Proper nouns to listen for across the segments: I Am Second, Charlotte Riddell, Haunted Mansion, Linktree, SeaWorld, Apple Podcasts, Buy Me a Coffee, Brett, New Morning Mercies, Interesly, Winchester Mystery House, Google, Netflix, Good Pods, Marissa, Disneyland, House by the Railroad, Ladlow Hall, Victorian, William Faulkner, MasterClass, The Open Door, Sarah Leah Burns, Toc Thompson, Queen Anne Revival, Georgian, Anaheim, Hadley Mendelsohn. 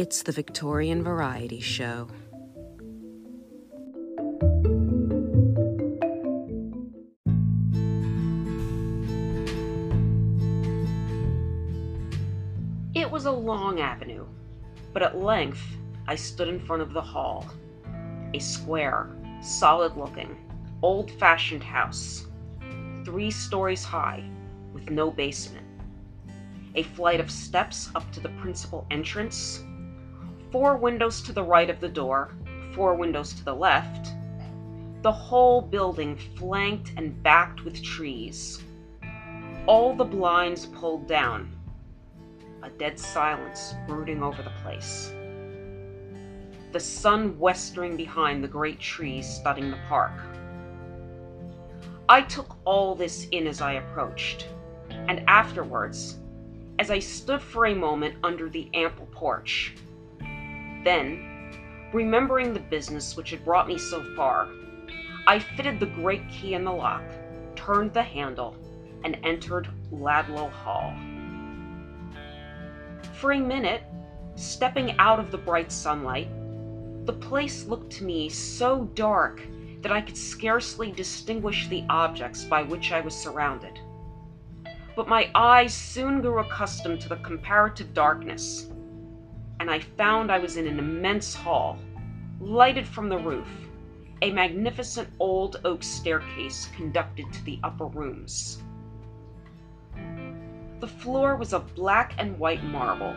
It's the Victorian Variety Show. It was a long avenue, but at length I stood in front of the hall. A square, solid-looking, old-fashioned house, 3 stories high, with no basement. A flight of steps up to the principal entrance, 4 windows to the right of the door, 4 windows to the left. The whole building flanked and backed with trees. All the blinds pulled down. A dead silence brooding over the place. The sun westering behind the great trees studding the park. I took all this in as I approached, and afterwards, as I stood for a moment under the ample porch. Then, remembering the business which had brought me so far, I fitted the great key in the lock, turned the handle, and entered Ladlow Hall. For a minute, stepping out of the bright sunlight, the place looked to me so dark that I could scarcely distinguish the objects by which I was surrounded. But my eyes soon grew accustomed to the comparative darkness, and I found I was in an immense hall, lighted from the roof. A magnificent old oak staircase conducted to the upper rooms. The floor was of black and white marble.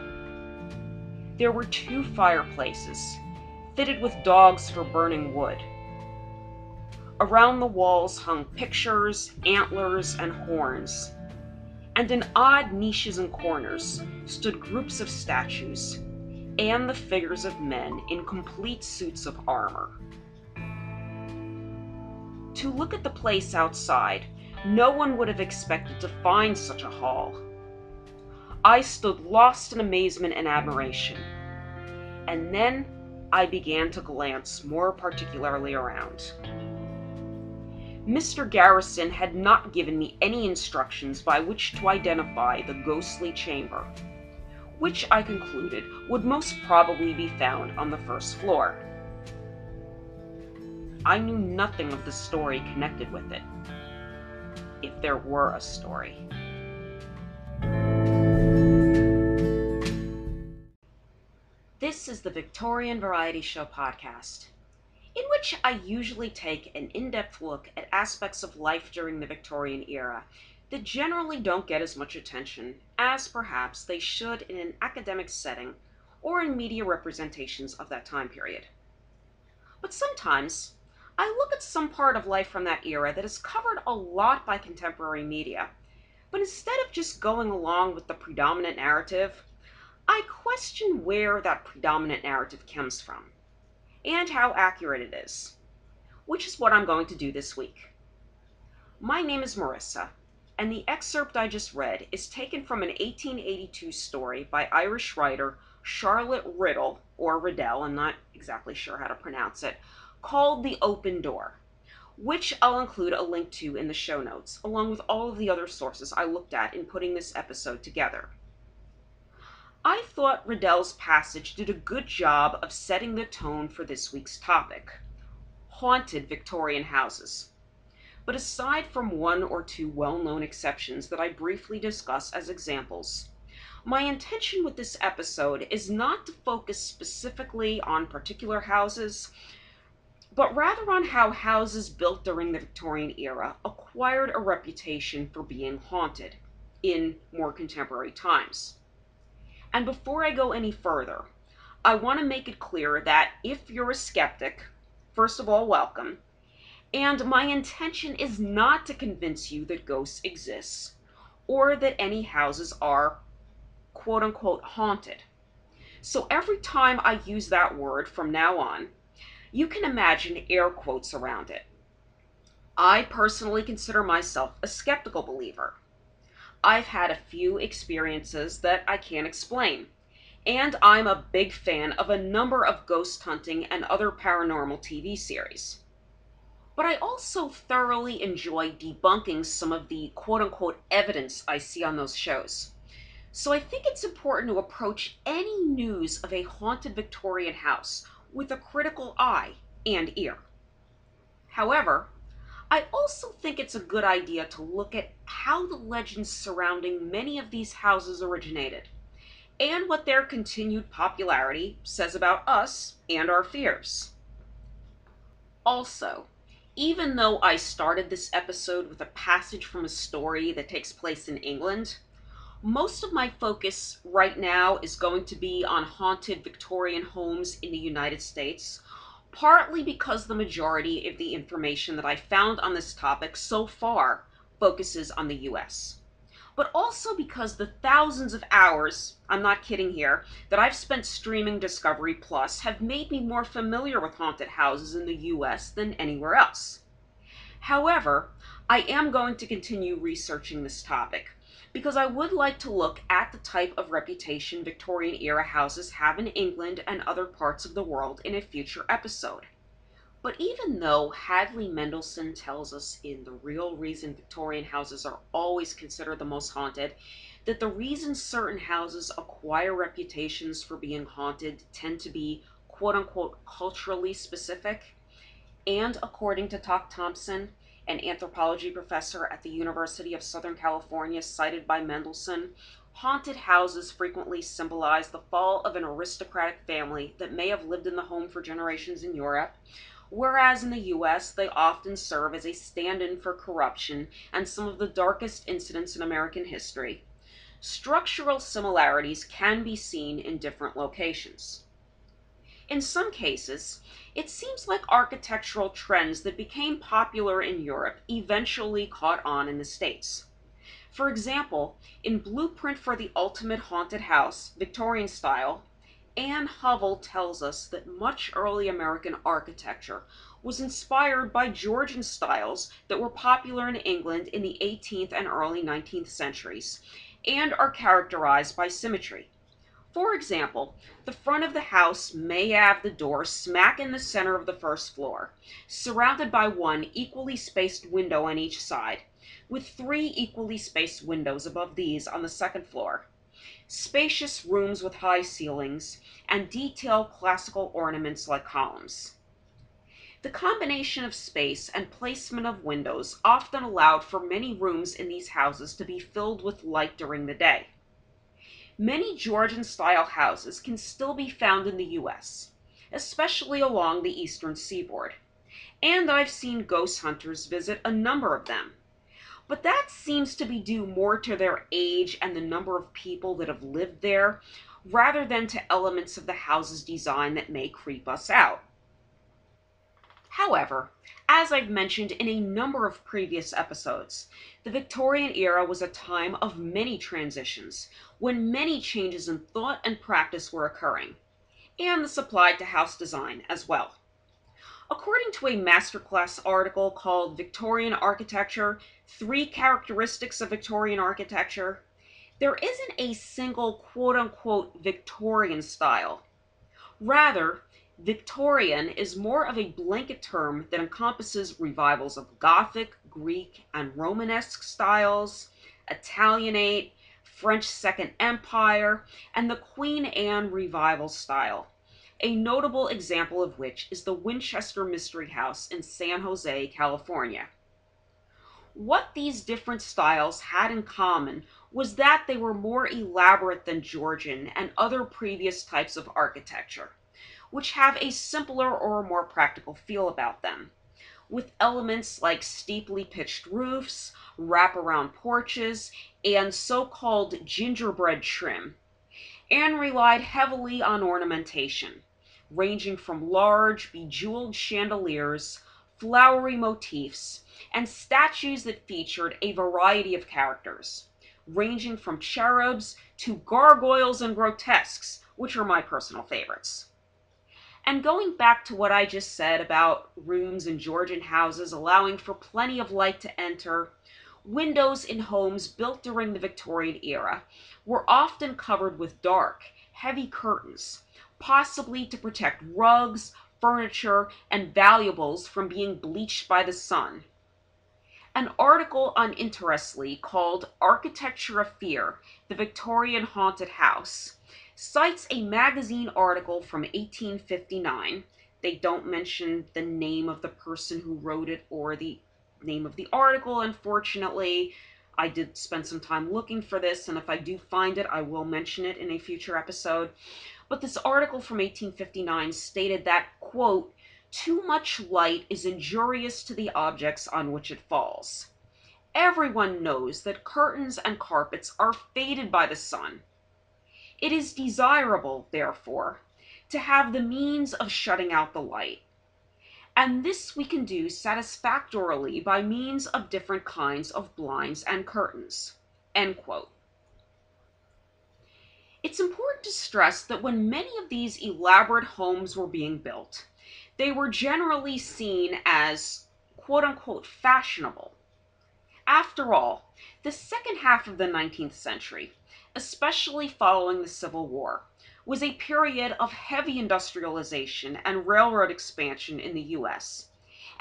There were 2 fireplaces, fitted with dogs for burning wood. Around the walls hung pictures, antlers, and horns. And in odd niches and corners stood groups of statues and the figures of men in complete suits of armor. To look at the place outside, no one would have expected to find such a hall. I stood lost in amazement and admiration, and then I began to glance more particularly around. Mr. Garrison had not given me any instructions by which to identify the ghostly chamber, which I concluded would most probably be found on the 1st floor. I knew nothing of the story connected with it, if there were a story. This is the Victorian Variety Show podcast, in which I usually take an in-depth look at aspects of life during the Victorian era that generally don't get as much attention as perhaps they should in an academic setting or in media representations of that time period. But sometimes, I look at some part of life from that era that is covered a lot by contemporary media, but instead of just going along with the predominant narrative, I question where that predominant narrative comes from, and how accurate it is, which is what I'm going to do this week. My name is Marissa, and the excerpt I just read is taken from an 1882 story by Irish writer Charlotte Riddell, or Riddell, I'm not exactly sure how to pronounce it, called The Open Door, which I'll include a link to in the show notes, along with all of the other sources I looked at in putting this episode together. I thought Riddell's passage did a good job of setting the tone for this week's topic, haunted Victorian houses. But aside from 1 or 2 well-known exceptions that I briefly discuss as examples, my intention with this episode is not to focus specifically on particular houses, but rather on how houses built during the Victorian era acquired a reputation for being haunted in more contemporary times. And before I go any further, I want to make it clear that if you're a skeptic, first of all, welcome. And my intention is not to convince you that ghosts exist or that any houses are quote-unquote haunted. So every time I use that word from now on, you can imagine air quotes around it. I personally consider myself a skeptical believer. I've had a few experiences that I can't explain, and I'm a big fan of a number of ghost hunting and other paranormal TV series. But I also thoroughly enjoy debunking some of the quote-unquote evidence I see on those shows, So I think it's important to approach any news of a haunted Victorian house with a critical eye and ear. However, I also think it's a good idea to look at how the legends surrounding many of these houses originated, and what their continued popularity says about us and our fears. Also, even though I started this episode with a passage from a story that takes place in England, most of my focus right now is going to be on haunted Victorian homes in the United States, partly because the majority of the information that I found on this topic so far focuses on the US, but also because the thousands of hours, I'm not kidding here, that I've spent streaming Discovery Plus have made me more familiar with haunted houses in the US than anywhere else. However, I am going to continue researching this topic, because I would like to look at the type of reputation Victorian-era houses have in England and other parts of the world in a future episode. But even though Hadley Mendelsohn tells us in The Real Reason Victorian houses are always considered the most haunted, that the reason certain houses acquire reputations for being haunted tend to be quote-unquote culturally specific, and according to Toc Thompson, an anthropology professor at the University of Southern California cited by Mendelsohn, haunted houses frequently symbolize the fall of an aristocratic family that may have lived in the home for generations in Europe, whereas in the U.S. they often serve as a stand-in for corruption and some of the darkest incidents in American history. Structural similarities can be seen in different locations. In some cases, it seems like architectural trends that became popular in Europe eventually caught on in the States. For example, in Blueprint for the Ultimate Haunted House, Victorian style, Ann Hoevel tells us that much early American architecture was inspired by Georgian styles that were popular in England in the 18th and early 19th centuries, and are characterized by symmetry. For example, the front of the house may have the door smack in the center of the first floor, surrounded by one equally spaced window on each side, with three equally spaced windows above these on the second floor, spacious rooms with high ceilings, and detailed classical ornaments like columns. The combination of space and placement of windows often allowed for many rooms in these houses to be filled with light during the day. Many Georgian-style houses can still be found in the U.S., especially along the eastern seaboard, and I've seen ghost hunters visit a number of them, but that seems to be due more to their age and the number of people that have lived there, rather than to elements of the house's design that may creep us out. However, as I've mentioned in a number of previous episodes, the Victorian era was a time of many transitions, when many changes in thought and practice were occurring, and this applied to house design as well. According to a MasterClass article called Victorian Architecture, 3 Characteristics of Victorian Architecture, there isn't a single quote-unquote Victorian style. Rather, Victorian is more of a blanket term that encompasses revivals of Gothic, Greek, and Romanesque styles, Italianate, French Second Empire, and the Queen Anne Revival style, a notable example of which is the Winchester Mystery House in San Jose, California. What these different styles had in common was that they were more elaborate than Georgian and other previous types of architecture, which have a simpler or more practical feel about them, with elements like steeply pitched roofs, wraparound porches, and so-called gingerbread trim, and relied heavily on ornamentation, ranging from large, bejeweled chandeliers, flowery motifs, and statues that featured a variety of characters, ranging from cherubs to gargoyles and grotesques, which are my personal favorites. And going back to what I just said about rooms in Georgian houses allowing for plenty of light to enter, windows in homes built during the Victorian era were often covered with dark, heavy curtains, possibly to protect rugs, furniture, and valuables from being bleached by the sun. an article on Interesly called Architecture of Fear, the Victorian Haunted House, cites a magazine article from 1859. They don't mention the name of the person who wrote it or the name of the article, unfortunately. I did spend some time looking for this, and if I do find it, I will mention it in a future episode. But this article from 1859 stated that, quote, "Too much light is injurious to the objects on which it falls. Everyone knows that curtains and carpets are faded by the sun. It is desirable, therefore, to have the means of shutting out the light. And this we can do satisfactorily by means of different kinds of blinds and curtains." End quote. It's important to stress that when many of these elaborate homes were being built, they were generally seen as quote-unquote fashionable. After all, the second half of the 19th century, especially following the Civil War, was a period of heavy industrialization and railroad expansion in the U.S.,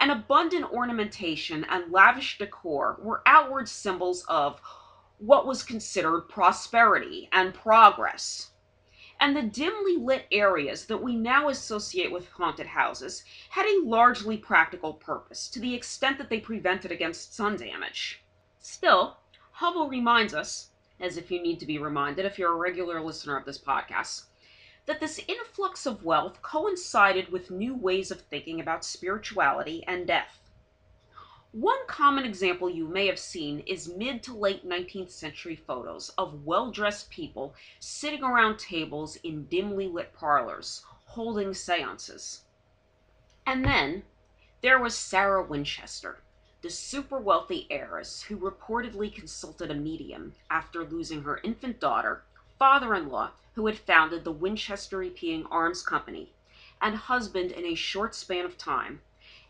and abundant ornamentation and lavish decor were outward symbols of what was considered prosperity and progress. And the dimly lit areas that we now associate with haunted houses had a largely practical purpose, to the extent that they prevented against sun damage. Still, Hoevel reminds us, as if you need to be reminded if you're a regular listener of this podcast, that this influx of wealth coincided with new ways of thinking about spirituality and death. One common example you may have seen is mid to late 19th century photos of well-dressed people sitting around tables in dimly lit parlors, holding seances. And then there was Sarah Winchester, the super wealthy heiress who reportedly consulted a medium after losing her infant daughter, father-in-law who had founded the Winchester Repeating Arms Company, and husband in a short span of time,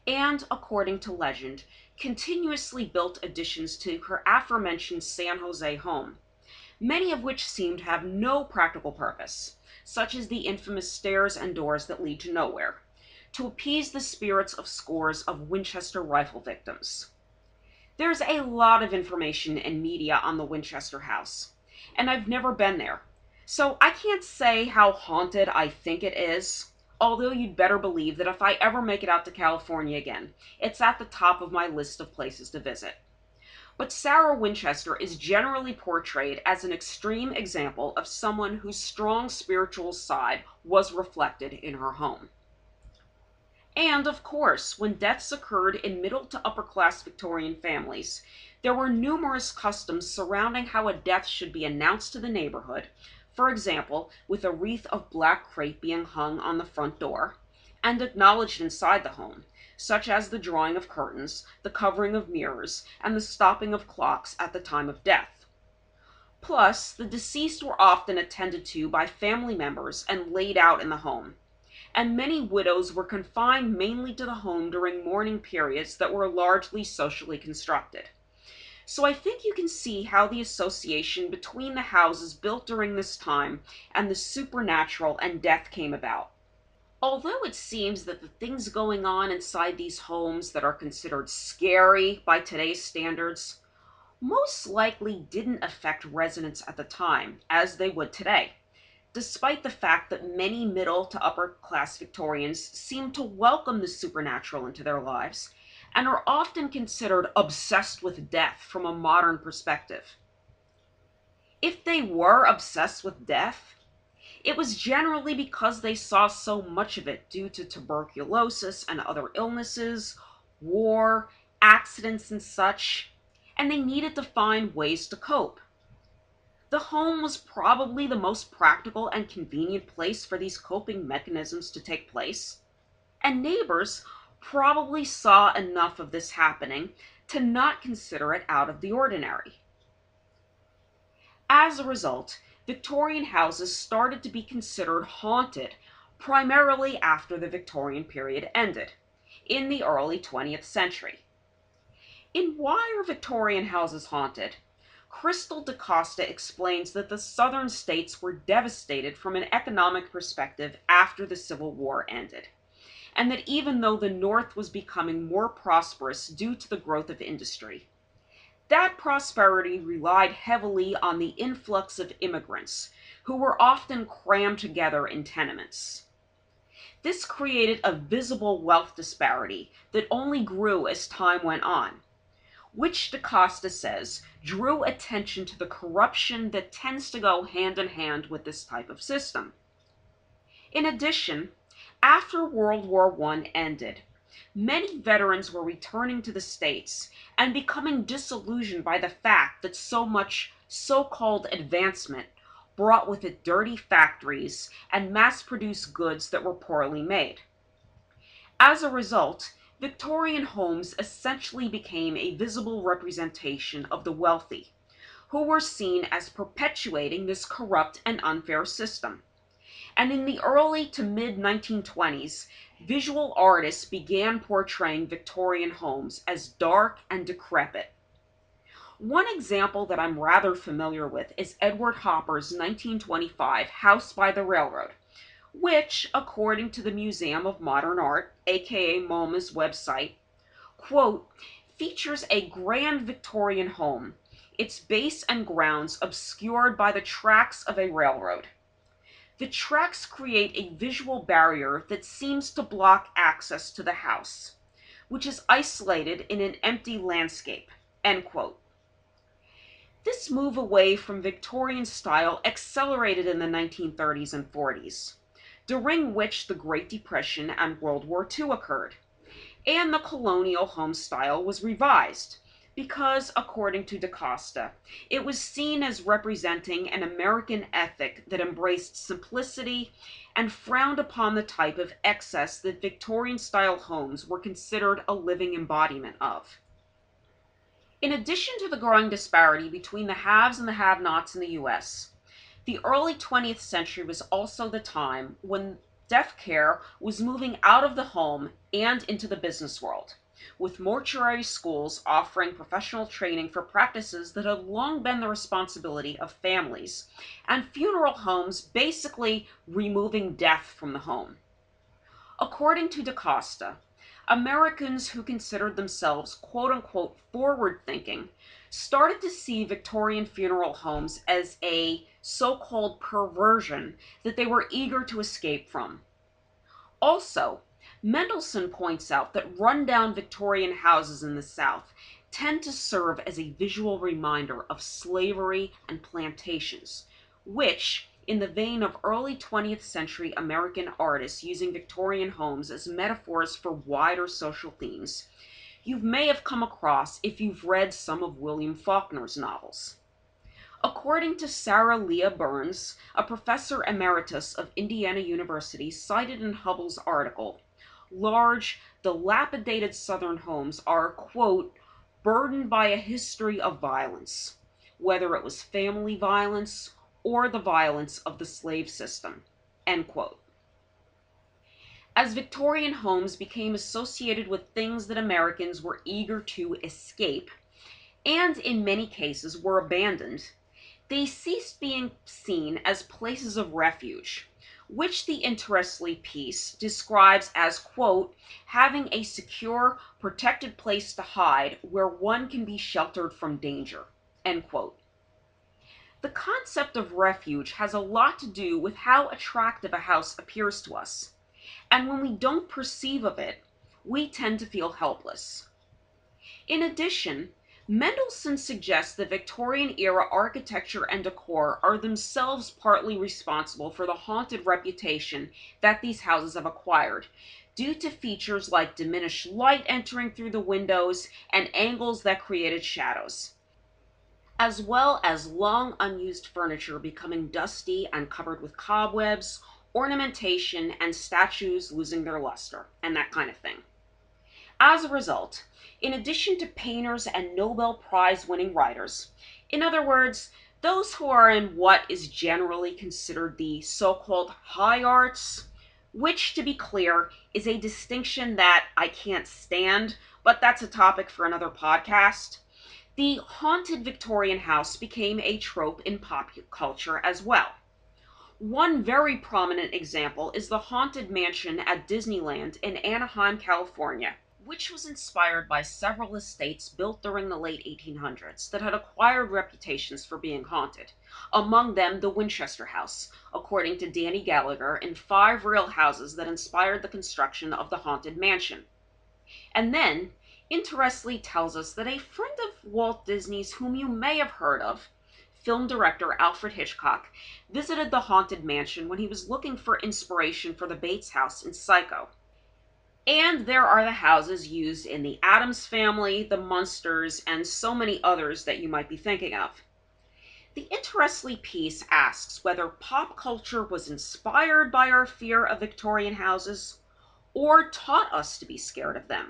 and, according to legend, continuously built additions to her aforementioned San Jose home, many of which seem to have no practical purpose, such as the infamous stairs and doors that lead to nowhere, to appease the spirits of scores of Winchester rifle victims. There's a lot of information and media on the Winchester House, and I've never been there, so I can't say how haunted I think it is. Although you'd better believe that if I ever make it out to California again, it's at the top of my list of places to visit. But Sarah Winchester is generally portrayed as an extreme example of someone whose strong spiritual side was reflected in her home. And, of course, when deaths occurred in middle to upper-class Victorian families, there were numerous customs surrounding how a death should be announced to the neighborhood, for example, with a wreath of black crepe being hung on the front door, and acknowledged inside the home, such as the drawing of curtains, the covering of mirrors, and the stopping of clocks at the time of death. Plus, the deceased were often attended to by family members and laid out in the home, and many widows were confined mainly to the home during mourning periods that were largely socially constructed. So I think you can see how the association between the houses built during this time and the supernatural and death came about. Although it seems that the things going on inside these homes that are considered scary by today's standards most likely didn't affect residents at the time as they would today, despite the fact that many middle to upper class Victorians seemed to welcome the supernatural into their lives and are often considered obsessed with death from a modern perspective. If they were obsessed with death, it was generally because they saw so much of it due to tuberculosis and other illnesses, war, accidents and such, and they needed to find ways to cope. The home was probably the most practical and convenient place for these coping mechanisms to take place, and neighbors probably saw enough of this happening to not consider it out of the ordinary. As a result, Victorian houses started to be considered haunted primarily after the Victorian period ended, in the early 20th century. In Why Are Victorian Houses Haunted?, Krystal D'Costa explains that the southern states were devastated from an economic perspective after the Civil War ended, and that even though the North was becoming more prosperous due to the growth of industry, That prosperity relied heavily on the influx of immigrants, who were often crammed together in tenements. This created a visible wealth disparity that only grew as time went on, which D'Costa says drew attention to the corruption that tends to go hand in hand with this type of system. In addition, after World War I ended, many veterans were returning to the States and becoming disillusioned by the fact that so much so-called advancement brought with it dirty factories and mass-produced goods that were poorly made. As a result, Victorian homes essentially became a visible representation of the wealthy, who were seen as perpetuating this corrupt and unfair system. And in the early to mid-1920s, visual artists began portraying Victorian homes as dark and decrepit. One example that I'm rather familiar with is Edward Hopper's 1925 House by the Railroad, which, according to the Museum of Modern Art, aka MoMA's website, quote, features a grand Victorian home, its base and grounds obscured by the tracks of a railroad. The tracks create a visual barrier that seems to block access to the house, which is isolated in an empty landscape, end quote. This move away from Victorian style accelerated in the 1930s and 40s, during which the Great Depression and World War II occurred, and the colonial home style was revised because, according to D'Costa, it was seen as representing an American ethic that embraced simplicity and frowned upon the type of excess that Victorian-style homes were considered a living embodiment of. In addition to the growing disparity between the haves and the have-nots in the U.S., the early 20th century was also the time when deaf care was moving out of the home and into the business world, with mortuary schools offering professional training for practices that had long been the responsibility of families, and funeral homes basically removing death from the home. According to D'Costa, Americans who considered themselves quote-unquote forward-thinking started to see Victorian funeral homes as a so-called perversion that they were eager to escape from. Also, Mendelsohn points out that run-down Victorian houses in the South tend to serve as a visual reminder of slavery and plantations, which, in the vein of early 20th century American artists using Victorian homes as metaphors for wider social themes, you may have come across if you've read some of William Faulkner's novels. According to Sarah Leah Burns, a professor emeritus of Indiana University, cited in Hovel's article, large, dilapidated Southern homes are, quote, burdened by a history of violence, whether it was family violence or the violence of the slave system, end quote. As Victorian homes became associated with things that Americans were eager to escape, and in many cases were abandoned, they ceased being seen as places of refuge, which the Interesly piece describes as, quote, having a secure, protected place to hide where one can be sheltered from danger, end quote. The concept of refuge has a lot to do with how attractive a house appears to us, and when we don't perceive of it, we tend to feel helpless. In addition, Mendelsohn suggests that Victorian-era architecture and decor are themselves partly responsible for the haunted reputation that these houses have acquired, due to features like diminished light entering through the windows and angles that created shadows, as well as long unused furniture becoming dusty and covered with cobwebs, ornamentation, and statues losing their luster, and that kind of thing. As a result, in addition to painters and Nobel Prize-winning writers, in other words, those who are in what is generally considered the so-called high arts, which, to be clear, is a distinction that I can't stand, but that's a topic for another podcast, the haunted Victorian house became a trope in pop culture as well. One very prominent example is the haunted mansion at Disneyland in Anaheim, California, which was inspired by several estates built during the late 1800s that had acquired reputations for being haunted, among them the Winchester House, according to Danny Gallagher, and 5 real houses that inspired the construction of the Haunted Mansion. And then, Interesly tells us that a friend of Walt Disney's, whom you may have heard of, film director Alfred Hitchcock, visited the Haunted Mansion when he was looking for inspiration for the Bates house in Psycho. And there are the houses used in the Addams Family, the Munsters, and so many others that you might be thinking of. The Interesly piece asks whether pop culture was inspired by our fear of Victorian houses or taught us to be scared of them,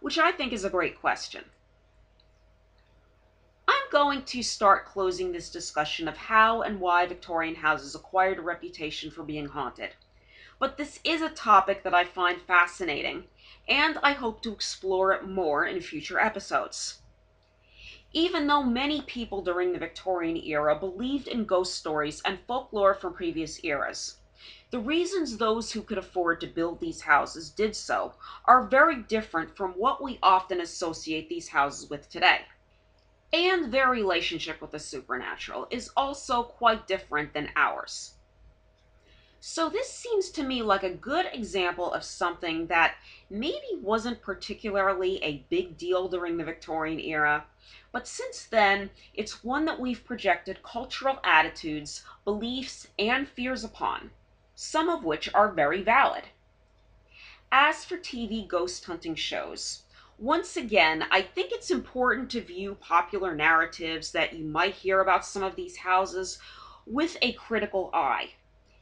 which I think is a great question. I'm going to start closing this discussion of how and why Victorian houses acquired a reputation for being haunted. But this is a topic that I find fascinating, and I hope to explore it more in future episodes. Even though many people during the Victorian era believed in ghost stories and folklore from previous eras, the reasons those who could afford to build these houses did so are very different from what we often associate these houses with today. And their relationship with the supernatural is also quite different than ours. So this seems to me like a good example of something that maybe wasn't particularly a big deal during the Victorian era, but since then, it's one that we've projected cultural attitudes, beliefs, and fears upon, some of which are very valid. As for TV ghost hunting shows, once again, I think it's important to view popular narratives that you might hear about some of these houses with a critical eye,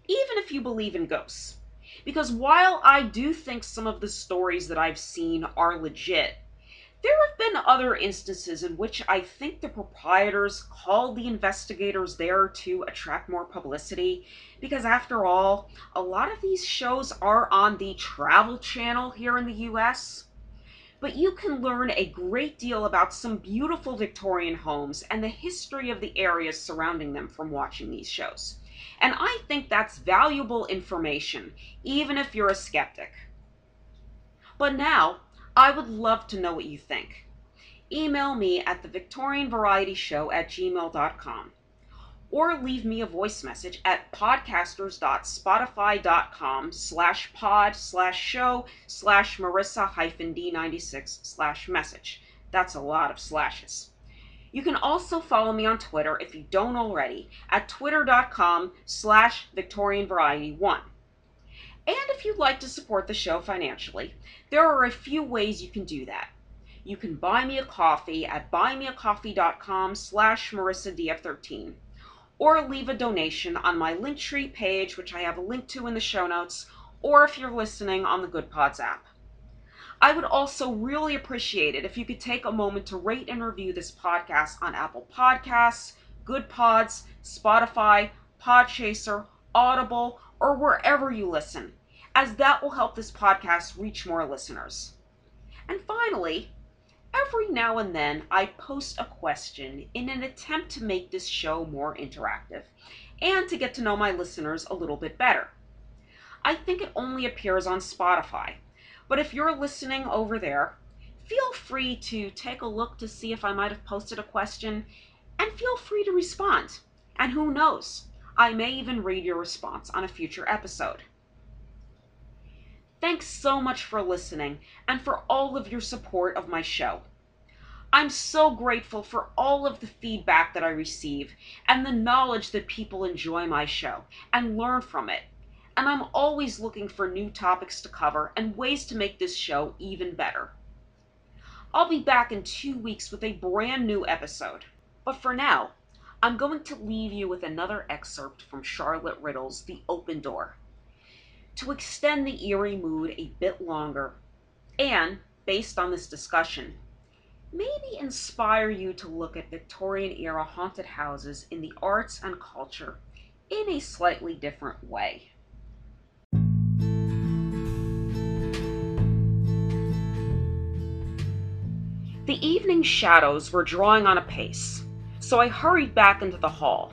even if you believe in ghosts. Because while I do think some of the stories that I've seen are legit, there have been other instances in which I think the proprietors called the investigators there to attract more publicity, because after all, a lot of these shows are on the Travel Channel here in the US. But you can learn a great deal about some beautiful Victorian homes and the history of the areas surrounding them from watching these shows. And I think that's valuable information, even if you're a skeptic. But now, I would love to know what you think. Email me at thevictorianvarietyshow@gmail.com or leave me a voice message at podcasters.spotify.com/pod/show/marissa-d96/message. That's a lot of slashes. You can also follow me on Twitter if you don't already at twitter.com/VictorianVariety1. And if you'd like to support the show financially, there are a few ways you can do that. You can buy me a coffee at buymeacoffee.com/MarissaDF13. or leave a donation on my Linktree page, which I have a link to in the show notes, or if you're listening on the Good Pods app. I would also really appreciate it if you could take a moment to rate and review this podcast on Apple Podcasts, Good Pods, Spotify, Podchaser, Audible, or wherever you listen, as that will help this podcast reach more listeners. And finally, every now and then, I post a question in an attempt to make this show more interactive and to get to know my listeners a little bit better. I think it only appears on Spotify, but if you're listening over there, feel free to take a look to see if I might have posted a question, and feel free to respond. And who knows, I may even read your response on a future episode. Thanks so much for listening and for all of your support of my show. I'm so grateful for all of the feedback that I receive and the knowledge that people enjoy my show and learn from it. And I'm always looking for new topics to cover and ways to make this show even better. I'll be back in 2 weeks with a brand new episode. But for now, I'm going to leave you with another excerpt from Charlotte Riddell's The Open Door, to extend the eerie mood a bit longer and, based on this discussion, maybe inspire you to look at Victorian-era haunted houses in the arts and culture in a slightly different way. The evening shadows were drawing on apace, so I hurried back into the hall,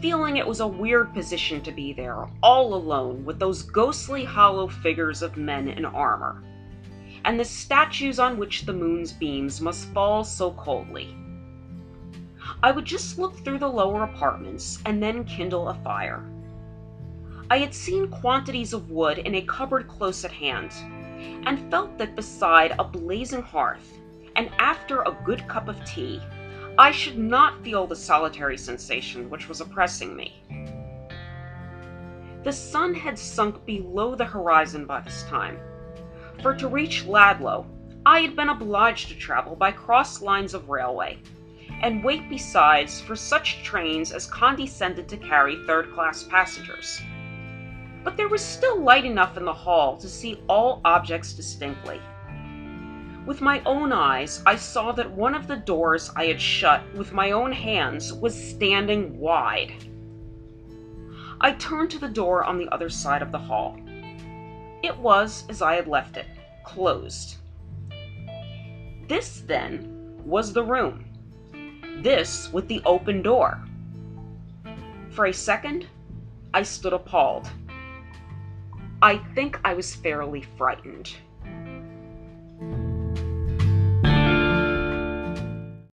feeling it was a weird position to be there, all alone, with those ghostly hollow figures of men in armor. and the statues on which the moon's beams must fall so coldly. I would just look through the lower apartments and then kindle a fire. I had seen quantities of wood in a cupboard close at hand, and felt that beside a blazing hearth, and after a good cup of tea, I should not feel the solitary sensation which was oppressing me. The sun had sunk below the horizon by this time, for to reach Ladlow, I had been obliged to travel by cross lines of railway, and wait besides for such trains as condescended to carry third-class passengers. But there was still light enough in the hall to see all objects distinctly. With my own eyes, I saw that one of the doors I had shut with my own hands was standing wide. I turned to the door on the other side of the hall. It was, as I had left it, closed. This, then, was the room. This with the open door. For a second, I stood appalled. I think I was fairly frightened.